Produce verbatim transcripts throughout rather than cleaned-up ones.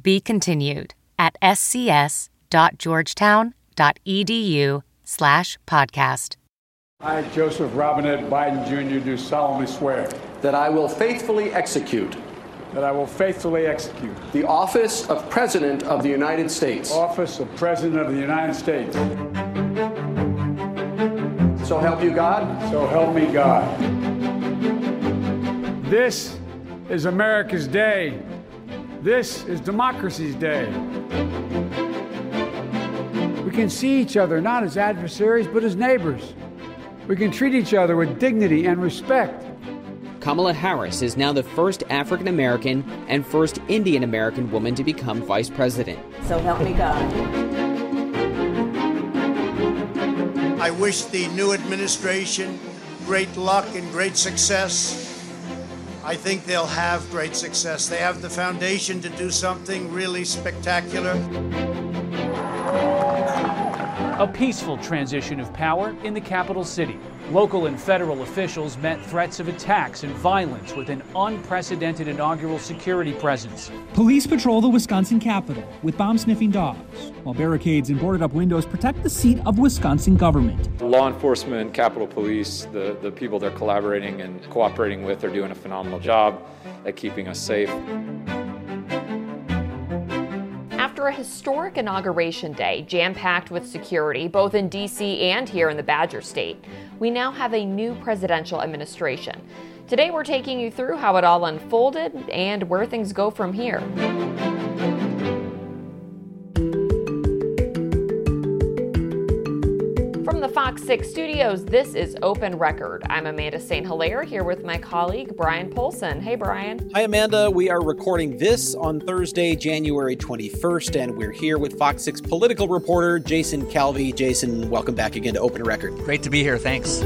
Be continued at s c s dot georgetown dot e d u slash podcast. I, Joseph Robinette Biden Junior, do solemnly swear that I will faithfully execute that I will faithfully execute the office of President of the United States. Office of President of the United States. So help you God. So help me God. This is America's day. This is democracy's day. We can see each other not as adversaries, but as neighbors. We can treat each other with dignity and respect. Kamala Harris is now the first African-American and first Indian-American woman to become vice president. So help me God. I wish the new administration great luck and great success. I think they'll have great success. They have the foundation to do something really spectacular. A peaceful transition of power in the capital city. Local and federal officials met threats of attacks and violence with an unprecedented inaugural security presence. Police patrol the Wisconsin Capitol with bomb-sniffing dogs, while barricades and boarded-up windows protect the seat of Wisconsin government. Law enforcement, Capitol Police, the, the people they're collaborating and cooperating with are doing a phenomenal job at keeping us safe. After a historic inauguration day jam-packed with security, both in D C and here in the Badger State, we now have a new presidential administration. Today we're taking you through how it all unfolded and where things go from here. From the Fox six studios, this is Open Record. I'm Amanda Saint Hilaire here with my colleague, Brian Paulson. Hey, Brian. Hi, Amanda. We are recording this on Thursday, January twenty-first, and we're here with Fox six political reporter Jason Calvi. Jason, welcome back again to Open Record. Great to be here. Thanks.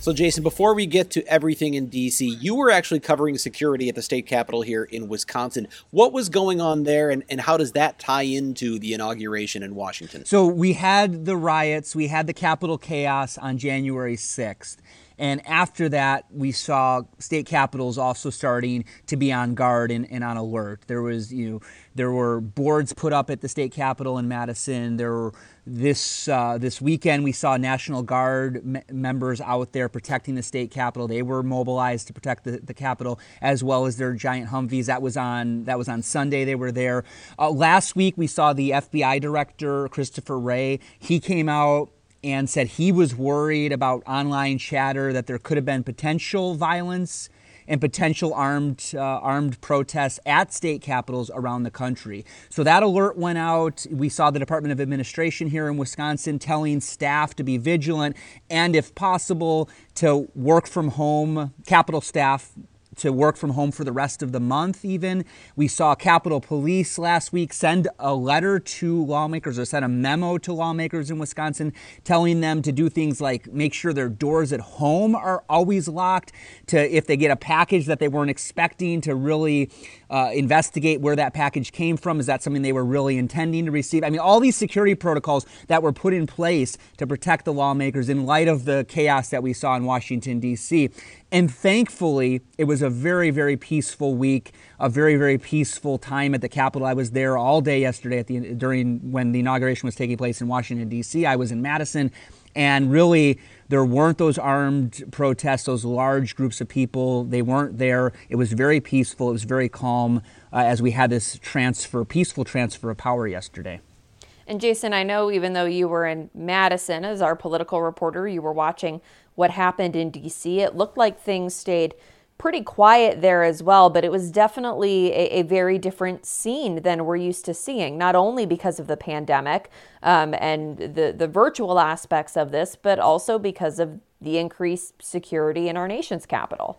So, Jason, before we get to everything in D C, you were actually covering security at the state capitol here in Wisconsin. What was going on there, and, and how does that tie into the inauguration in Washington? So we had the riots, we had the Capitol chaos on January sixth. And after that, we saw state capitals also starting to be on guard and, and on alert. There was, you know, there were boards put up at the state capitol in Madison. There were this uh, this weekend we saw National Guard me- members out there protecting the state capitol. They were mobilized to protect the, the capitol, as well as their giant Humvees. That was on that was on Sunday. They were there. Uh, last week we saw the F B I director Christopher Wray. He came out and said he was worried about online chatter that there could have been potential violence and potential armed uh, armed protests at state capitals around the country. So that alert went out. We saw the Department of Administration here in Wisconsin telling staff to be vigilant and, if possible, to work from home, Capitol staff to work from home for the rest of the month even. We saw Capitol Police last week send a letter to lawmakers, or send a memo to lawmakers in Wisconsin telling them to do things like make sure their doors at home are always locked, to, if they get a package that they weren't expecting, to really uh, investigate where that package came from. Is that something they were really intending to receive? I mean, all these security protocols that were put in place to protect the lawmakers in light of the chaos that we saw in Washington, D C. And thankfully, it was a very, very peaceful week, a very, very peaceful time at the Capitol. I was there all day yesterday at the during when the inauguration was taking place in Washington, D C. I was in Madison, and really there weren't those armed protests, those large groups of people. They weren't there. It was very peaceful. It was very calm uh, as we had this transfer, peaceful transfer of power yesterday. And Jason, I know even though you were in Madison as our political reporter, you were watching what happened in D C. It looked like things stayed pretty quiet there as well, but it was definitely a, a very different scene than we're used to seeing, not only because of the pandemic um, and the, the virtual aspects of this, but also because of the increased security in our nation's capital.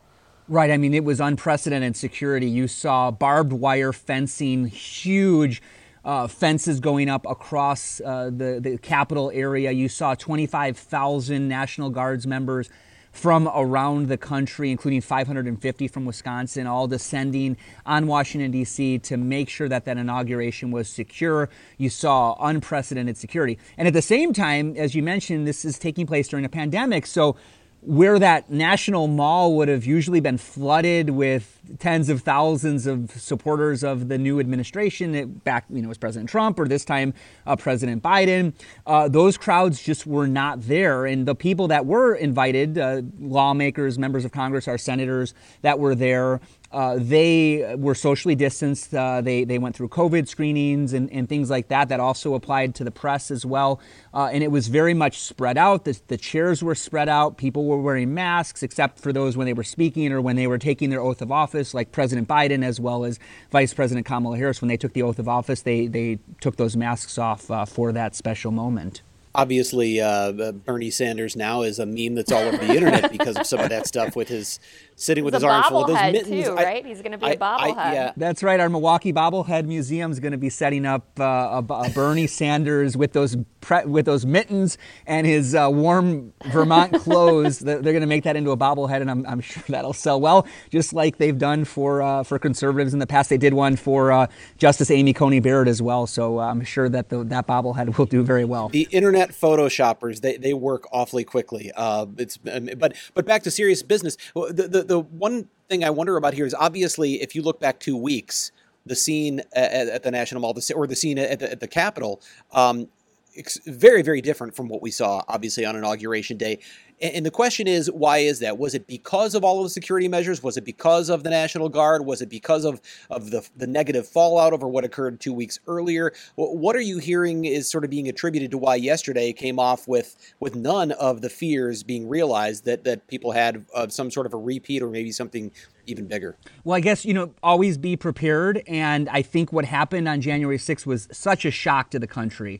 Right. I mean, it was unprecedented security. You saw barbed wire fencing, huge uh, fences going up across uh, the, the Capitol area. You saw twenty-five thousand National Guards members from around the country, including five hundred fifty from Wisconsin, all descending on Washington, D C to make sure that that inauguration was secure. You saw unprecedented security. And at the same time, as you mentioned, this is taking place during a pandemic. So where that National Mall would have usually been flooded with tens of thousands of supporters of the new administration, it back, you know, it was President Trump or this time uh, President Biden, uh, those crowds just were not there. And the people that were invited, uh, lawmakers, members of Congress, our senators that were there, Uh, they were socially distanced. Uh, they, they went through COVID screenings and, and things like that. That also applied to the press as well. Uh, and it was very much spread out. The, the chairs were spread out. People were wearing masks, except for those when they were speaking or when they were taking their oath of office, like President Biden as well as Vice President Kamala Harris. When they took the oath of office, they, they took those masks off uh, for that special moment. Obviously, uh, Bernie Sanders now is a meme that's all over the internet because of some of that stuff with his sitting He's with his arms full of those mittens. Too, right? I, He's going to be I, a bobblehead. I, yeah. That's right. Our Milwaukee Bobblehead Museum is going to be setting up uh, a, a Bernie Sanders with those pre- with those mittens and his uh, warm Vermont clothes. They're going to make that into a bobblehead, and I'm, I'm sure that'll sell well, just like they've done for uh, for conservatives in the past. They did one for uh, Justice Amy Coney Barrett as well, so I'm sure that the, that bobblehead will do very well. The internet photoshoppers, they they work awfully quickly. Uh, it's but but back to serious business. The, the the one thing I wonder about here is obviously if you look back two weeks, the scene at, at the National Mall, the, or the scene at the, at the Capitol, um, it's very very different from what we saw obviously on Inauguration Day. And the question is, why is that? Was it because of all of the security measures? Was it because of the National Guard? Was it because of, of the, the negative fallout over what occurred two weeks earlier? What are you hearing is sort of being attributed to why yesterday came off with, with none of the fears being realized that, that people had of some sort of a repeat or maybe something even bigger? Well, I guess, you know, always be prepared. And I think what happened on January sixth was such a shock to the country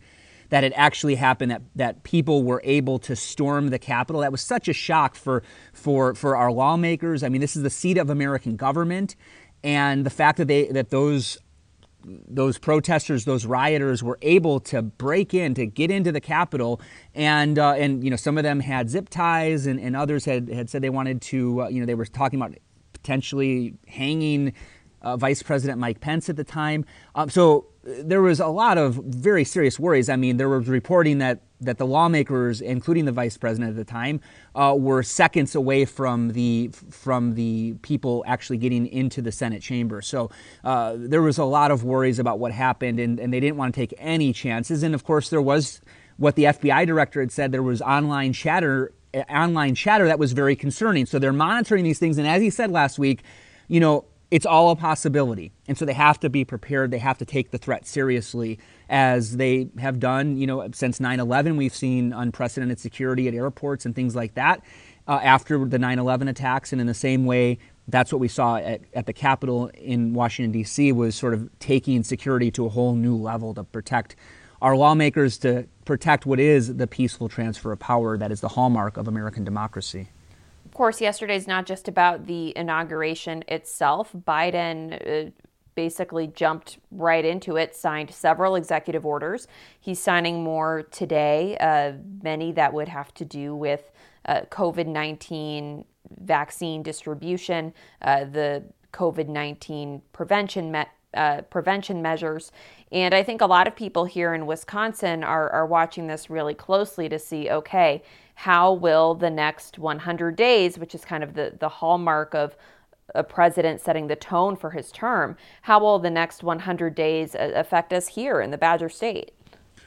that it actually happened, that, that people were able to storm the Capitol. That was such a shock for, for, for our lawmakers. I mean, this is the seat of American government. And the fact that they that those those protesters, those rioters were able to break in, to get into the Capitol. And, uh, and you know, some of them had zip ties and, and others had, had said they wanted to, uh, you know, they were talking about potentially hanging uh, Vice President Mike Pence at the time. Uh, so... There was a lot of very serious worries. I mean, there was reporting that that the lawmakers, including the vice president at the time, uh, were seconds away from the from the people actually getting into the Senate chamber. So uh, there was a lot of worries about what happened, and, and they didn't want to take any chances. And of course, there was what the F B I director had said. There was online chatter, online chatter that was very concerning. So they're monitoring these things. And as he said last week, you know, it's all a possibility. And so they have to be prepared. They have to take the threat seriously, as they have done, you know, since nine eleven. We've seen unprecedented security at airports and things like that uh, after the nine eleven attacks. And in the same way, that's what we saw at, at the Capitol in Washington, D C, was sort of taking security to a whole new level to protect our lawmakers, to protect what is the peaceful transfer of power that is the hallmark of American democracy. Of course, yesterday's not just about the inauguration itself. Biden uh, basically jumped right into it, signed several executive orders. He's signing more today, uh, many that would have to do with uh, COVID nineteen vaccine distribution, uh, the COVID nineteen prevention me- uh, prevention measures. And I think a lot of people here in Wisconsin are, are watching this really closely to see, okay, how will the next one hundred days, which is kind of the, the hallmark of a president setting the tone for his term, how will the next one hundred days affect us here in the Badger State?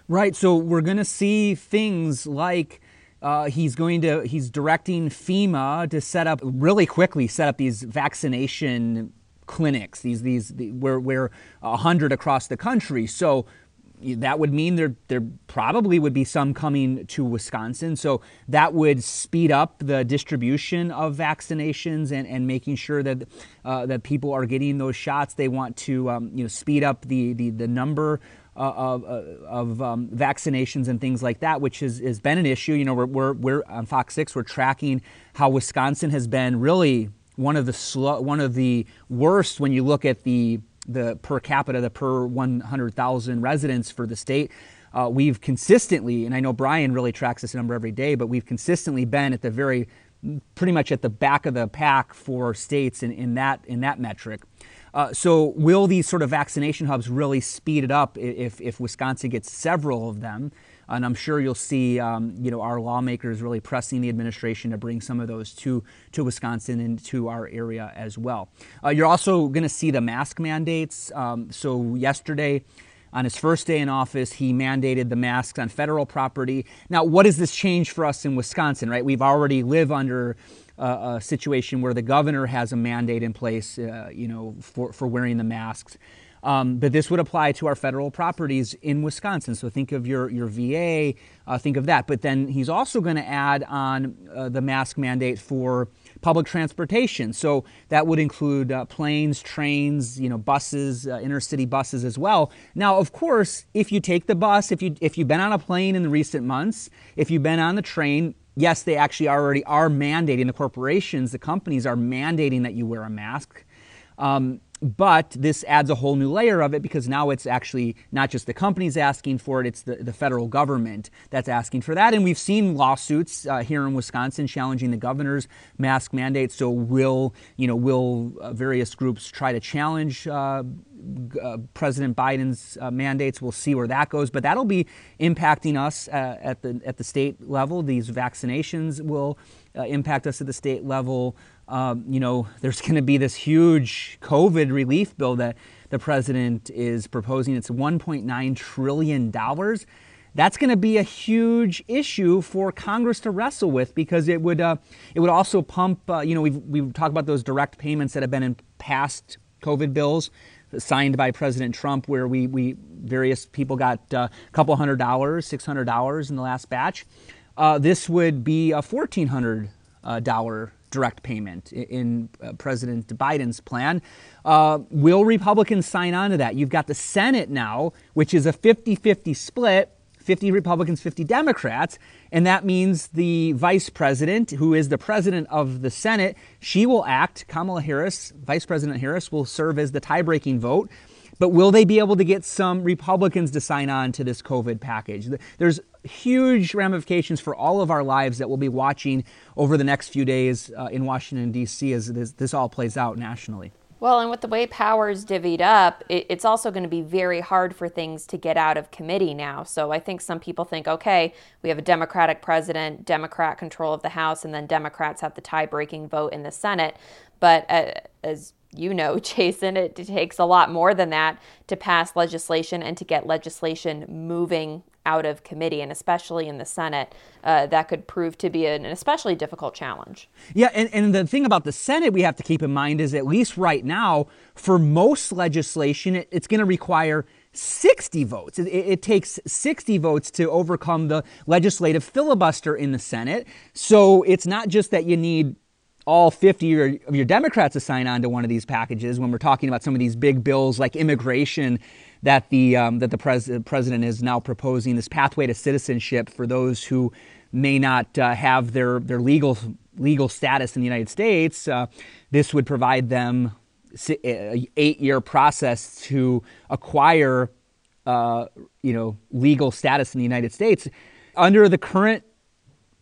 Right. So we're going to see things like uh, he's going to he's directing FEMA to set up really quickly, set up these vaccination clinics, these these the, where where one hundred across the country. So that would mean there there probably would be some coming to Wisconsin. So that would speed up the distribution of vaccinations and, and making sure that uh, that people are getting those shots. They want to um, you know speed up the the, the number uh, of of um, vaccinations and things like that, which has has been an issue. You know, we're we're, we're on Fox six. We're tracking how Wisconsin has been really one of the slow, one of the worst when you look at the the per capita, the per one hundred thousand residents for the state. Uh, we've consistently, and I know Brian really tracks this number every day, but we've consistently been at the very, pretty much at the back of the pack for states in, in that in that metric. Uh, so will these sort of vaccination hubs really speed it up if, if Wisconsin gets several of them? And I'm sure you'll see, um, you know, our lawmakers really pressing the administration to bring some of those to to Wisconsin and to our area as well. Uh, you're also going to see the mask mandates. Um, so yesterday, on his first day in office, he mandated the masks on federal property. Now, what does this change for us in Wisconsin, right? We've already live under uh, a situation where the governor has a mandate in place, uh, you know, for, for wearing the masks. Um, but this would apply to our federal properties in Wisconsin. So think of your, your V A, uh, think of that. But then he's also going to add on uh, the mask mandate for public transportation. So that would include uh, planes, trains, you know, buses, uh, inner city buses as well. Now, of course, if you take the bus, if you if you've been on a plane in the recent months, if you've been on the train, yes, they actually already are mandating, the corporations, the companies are mandating that you wear a mask. Um, but this adds a whole new layer of it, because now it's actually not just the companies asking for it, it's the, the federal government that's asking for that. And we've seen lawsuits uh, here in Wisconsin challenging the governor's mask mandates. So will, you know, will uh, various groups try to challenge uh, uh, President Biden's uh, mandates? We'll see where that goes. But that'll be impacting us uh, at the at the state level. These vaccinations will uh, impact us at the state level. Um, you know, there's going to be this huge COVID relief bill that the president is proposing. It's one point nine trillion dollars. That's going to be a huge issue for Congress to wrestle with, because it would uh, it would also pump, uh, you know, we've, we've talked about those direct payments that have been in past COVID bills signed by President Trump, where we, we various people got uh, a couple hundred dollars, six hundred dollars in the last batch. Uh, this would be a fourteen hundred dollars uh, direct payment in uh, President Biden's plan. Uh, will Republicans sign on to that? You've got the Senate now, which is a fifty fifty split, fifty Republicans, fifty Democrats. And that means the vice president, who is the president of the Senate, she will act, Kamala Harris, Vice President Harris, will serve as the tie-breaking vote. But will they be able to get some Republicans to sign on to this COVID package? There's huge ramifications for all of our lives that we'll be watching over the next few days uh, in Washington, D C as this, this all plays out nationally. Well, and with the way power's divvied up, it, it's also going to be very hard for things to get out of committee now. So I think some people think, okay, we have a Democratic president, Democrat control of the House, and then Democrats have the tie-breaking vote in the Senate. But uh, as you know, Jason, it takes a lot more than that to pass legislation and to get legislation moving out of committee, and especially in the Senate, uh, that could prove to be an especially difficult challenge. Yeah, and, and the thing about the Senate we have to keep in mind is, at least right now, for most legislation, it, it's going to require sixty votes. It, it takes sixty votes to overcome the legislative filibuster in the Senate. So it's not just that you need all fifty of your, your Democrats to sign on to one of these packages when we're talking about some of these big bills like immigration that the um, that the pres- president is now proposing, this pathway to citizenship for those who may not uh, have their, their legal legal status in the United States. Uh, this would provide them an eight-year process to acquire uh, you know, legal status in the United States. Under the current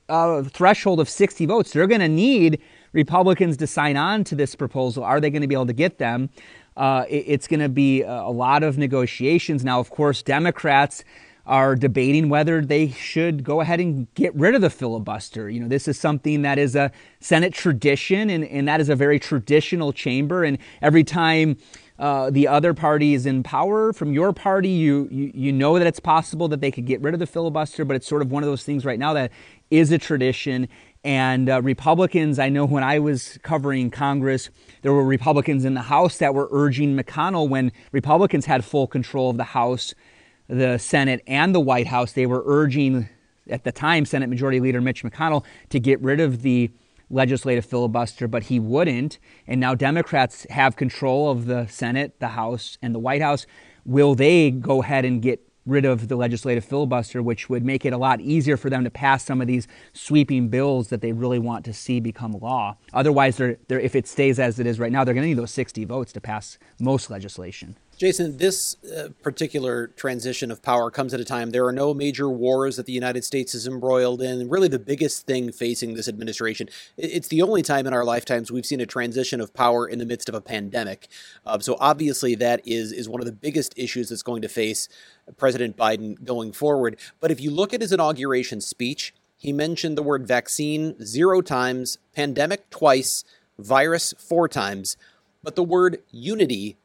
uh, threshold of sixty votes, they're going to need Republicans to sign on to this proposal. Are they going to be able to get them? Uh, it, it's going to be a, a lot of negotiations. Now, of course, Democrats are debating whether they should go ahead and get rid of the filibuster. You know, this is something that is a Senate tradition, and, and that is a very traditional chamber. And every time uh, the other party is in power from your party, you, you you know that it's possible that they could get rid of the filibuster. But it's sort of one of those things right now that is a tradition. And uh, Republicans, I know when I was covering Congress, there were Republicans in the House that were urging McConnell, when Republicans had full control of the House, the Senate, and the White House, they were urging, at the time, Senate Majority Leader Mitch McConnell to get rid of the legislative filibuster, but he wouldn't. And now Democrats have control of the Senate, the House, and the White House. Will they go ahead and get rid of the legislative filibuster, which would make it a lot easier for them to pass some of these sweeping bills that they really want to see become law. Otherwise, they're, they're, if it stays as it is right now, they're going to need those sixty votes to pass most legislation. Jason, this uh, particular transition of power comes at a time. There are no major wars that the United States is embroiled in. Really, the biggest thing facing this administration. It's the only time in our lifetimes we've seen a transition of power in the midst of a pandemic. Uh, so obviously, that is, is one of the biggest issues that's going to face President Biden going forward. But if you look at his inauguration speech, he mentioned the word vaccine zero times, pandemic twice, virus four times, but the word unity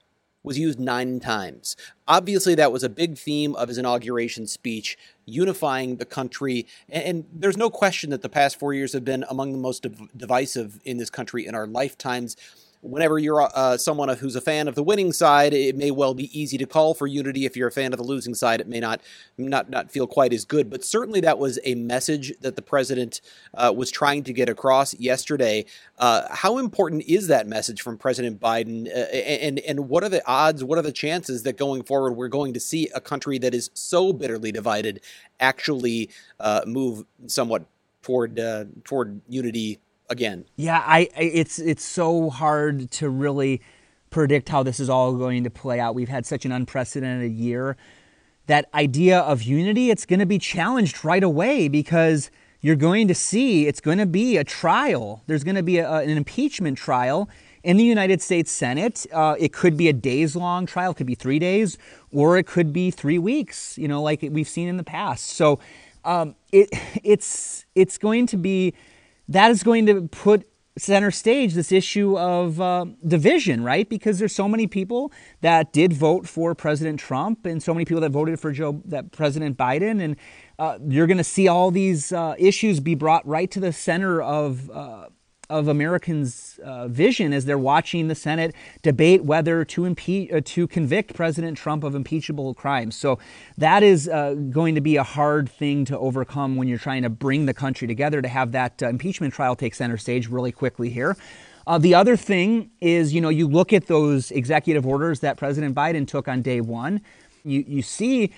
was used nine times. Obviously, that was a big theme of his inauguration speech, unifying the country. And there's no question that the past four years have been among the most divisive in this country in our lifetimes. Whenever you're uh, someone who's a fan of the winning side, it may well be easy to call for unity. If you're a fan of the losing side, it may not not, not feel quite as good. But certainly that was a message that the president uh, was trying to get across yesterday. Uh, how important is that message from President Biden? Uh, and, and what are the odds, what are the chances that going forward we're going to see a country that is so bitterly divided actually uh, move somewhat toward uh, toward unity again? Yeah, I it's it's so hard to really predict how this is all going to play out. We've had such an unprecedented year. That idea of unity, it's going to be challenged right away because you're going to see it's going to be a trial. There's going to be a, an impeachment trial in the United States Senate. Uh, it could be a days-long trial. It could be three days, or it could be three weeks. You know, like we've seen in the past. So um, it it's it's going to be. That is going to put center stage this issue of uh, division, right? Because there's so many people that did vote for President Trump and so many people that voted for Joe, that President Biden. And uh, you're going to see all these uh, issues be brought right to the center of uh, of Americans' uh, vision as they're watching the Senate debate whether to impeach, uh, to convict President Trump of impeachable crimes. So that is uh, going to be a hard thing to overcome when you're trying to bring the country together, to have that uh, impeachment trial take center stage really quickly here. Uh, the other thing is, you know, you look at those executive orders that President Biden took on day one. You you see,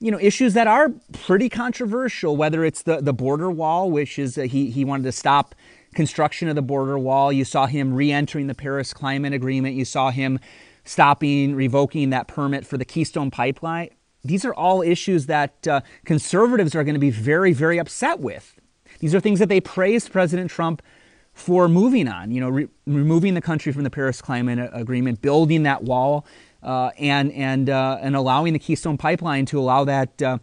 you know, issues that are pretty controversial, whether it's the the border wall, which is uh, he he wanted to stop construction of the border wall. You saw him re-entering the Paris Climate Agreement. You saw him stopping, revoking that permit for the Keystone Pipeline. These are all issues that uh, conservatives are going to be very, very upset with. These are things that they praised President Trump for moving on, you know, re- removing the country from the Paris Climate Agreement, building that wall, uh, and and uh, and allowing the Keystone Pipeline to allow that uh,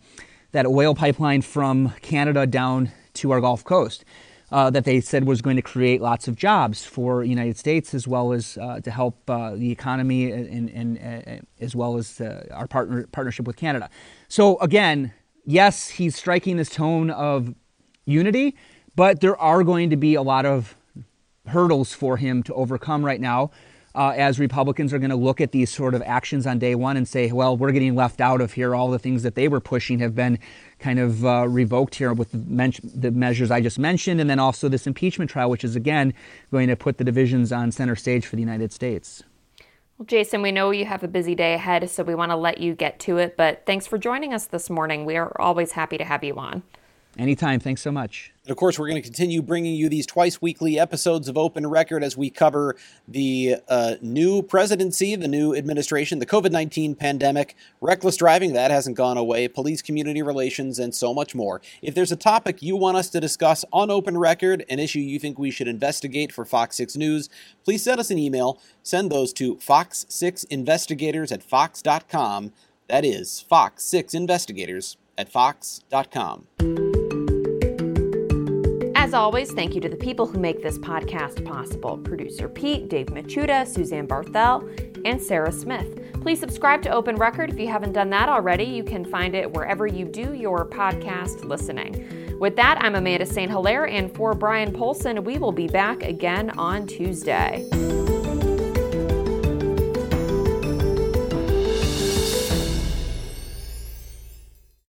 that oil pipeline from Canada down to our Gulf Coast. Uh, that they said was going to create lots of jobs for the United States, as well as uh, to help uh, the economy, and, and, and as well as uh, our partner partnership with Canada. So again, yes, he's striking this tone of unity, but there are going to be a lot of hurdles for him to overcome right now, uh, as Republicans are going to look at these sort of actions on day one and say, well, we're getting left out of here. All the things that they were pushing have been kind of uh, revoked here with the, men- the measures I just mentioned, and then also this impeachment trial, which is, again, going to put the divisions on center stage for the United States. Well, Jason, we know you have a busy day ahead, so we want to let you get to it, but thanks for joining us this morning. We are always happy to have you on. Anytime. Thanks so much. And of course, we're going to continue bringing you these twice weekly episodes of Open Record as we cover the uh, new presidency, the new administration, the covid nineteen pandemic, reckless driving, that hasn't gone away, police community relations, and so much more. If there's a topic you want us to discuss on Open Record, an issue you think we should investigate for Fox six News, please send us an email. Send those to fox six investigators at fox dot com. That is fox six investigators at fox dot com. As always, thank you to the people who make this podcast possible. Producer Pete, Dave Machuda, Suzanne Barthel, and Sarah Smith. Please subscribe to Open Record if you haven't done that already. You can find it wherever you do your podcast listening. With that, I'm Amanda Saint Hilaire, and for Brian Paulson, we will be back again on Tuesday.